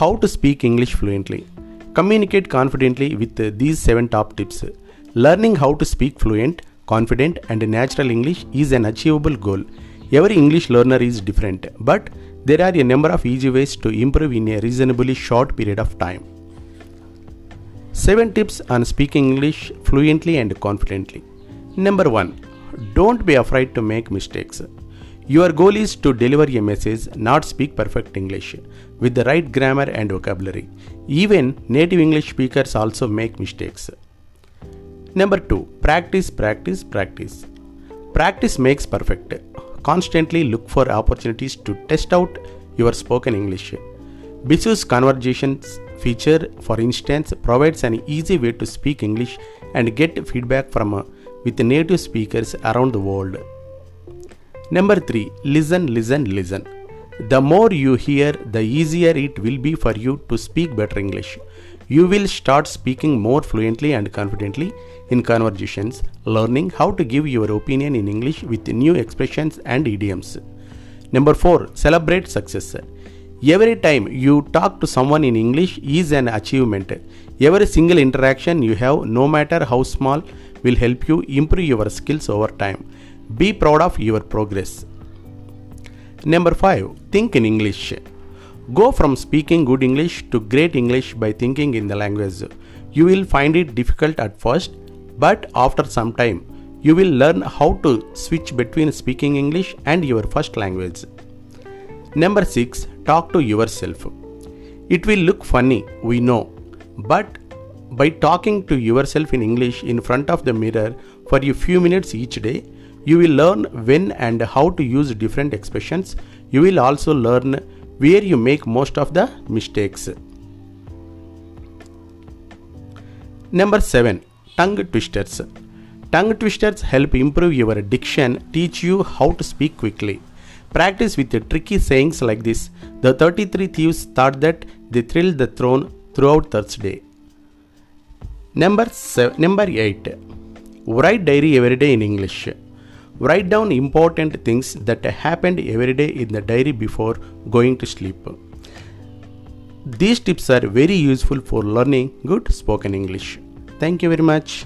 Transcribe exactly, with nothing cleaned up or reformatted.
How to speak English fluently. Communicate confidently with these seven top tips. Learning how to speak fluent, confident and natural English is an achievable goal. Every English learner is different, but there are a number of easy ways to improve in a reasonably short period of time. seven tips on speaking English fluently and confidently. Number one. Don't be afraid to make mistakes. Your goal is to deliver a message, not speak perfect English, with the right grammar and vocabulary. Even native English speakers also make mistakes. Number two. Practice, practice, practice. Practice makes perfect. Constantly look for opportunities to test out your spoken English. Bisu's conversations feature, for instance, provides an easy way to speak English and get feedback from uh, with native speakers around the world. Number three. Listen, listen, listen. The more you hear, the easier it will be for you to speak better English. You will start speaking more fluently and confidently in conversations, learning how to give your opinion in English with new expressions and idioms. Number four. Celebrate success. Every time you talk to someone in English is an achievement. Every single interaction you have, no matter how small, will help you improve your skills over time. Be proud of your progress. Number five. Think in English. Go from speaking good English to great English by thinking in the language. You will find it difficult at first, but after some time, you will learn how to switch between speaking English and your first language. Number six. Talk to yourself. It will look funny, we know, but by talking to yourself in English in front of the mirror for a few minutes each day, you will learn when and how to use different expressions. You will also learn where you make most of the mistakes. Number seven. Tongue twisters. Tongue twisters help improve your diction, teach you how to speak quickly. Practice with the tricky sayings like this. The thirty-three thieves thought that they thrilled the throne throughout Thursday. Number seven, number eight. Write diary every day in English. Write down important things that happened every day in the diary before going to sleep. These tips are very useful for learning good spoken English. Thank you very much.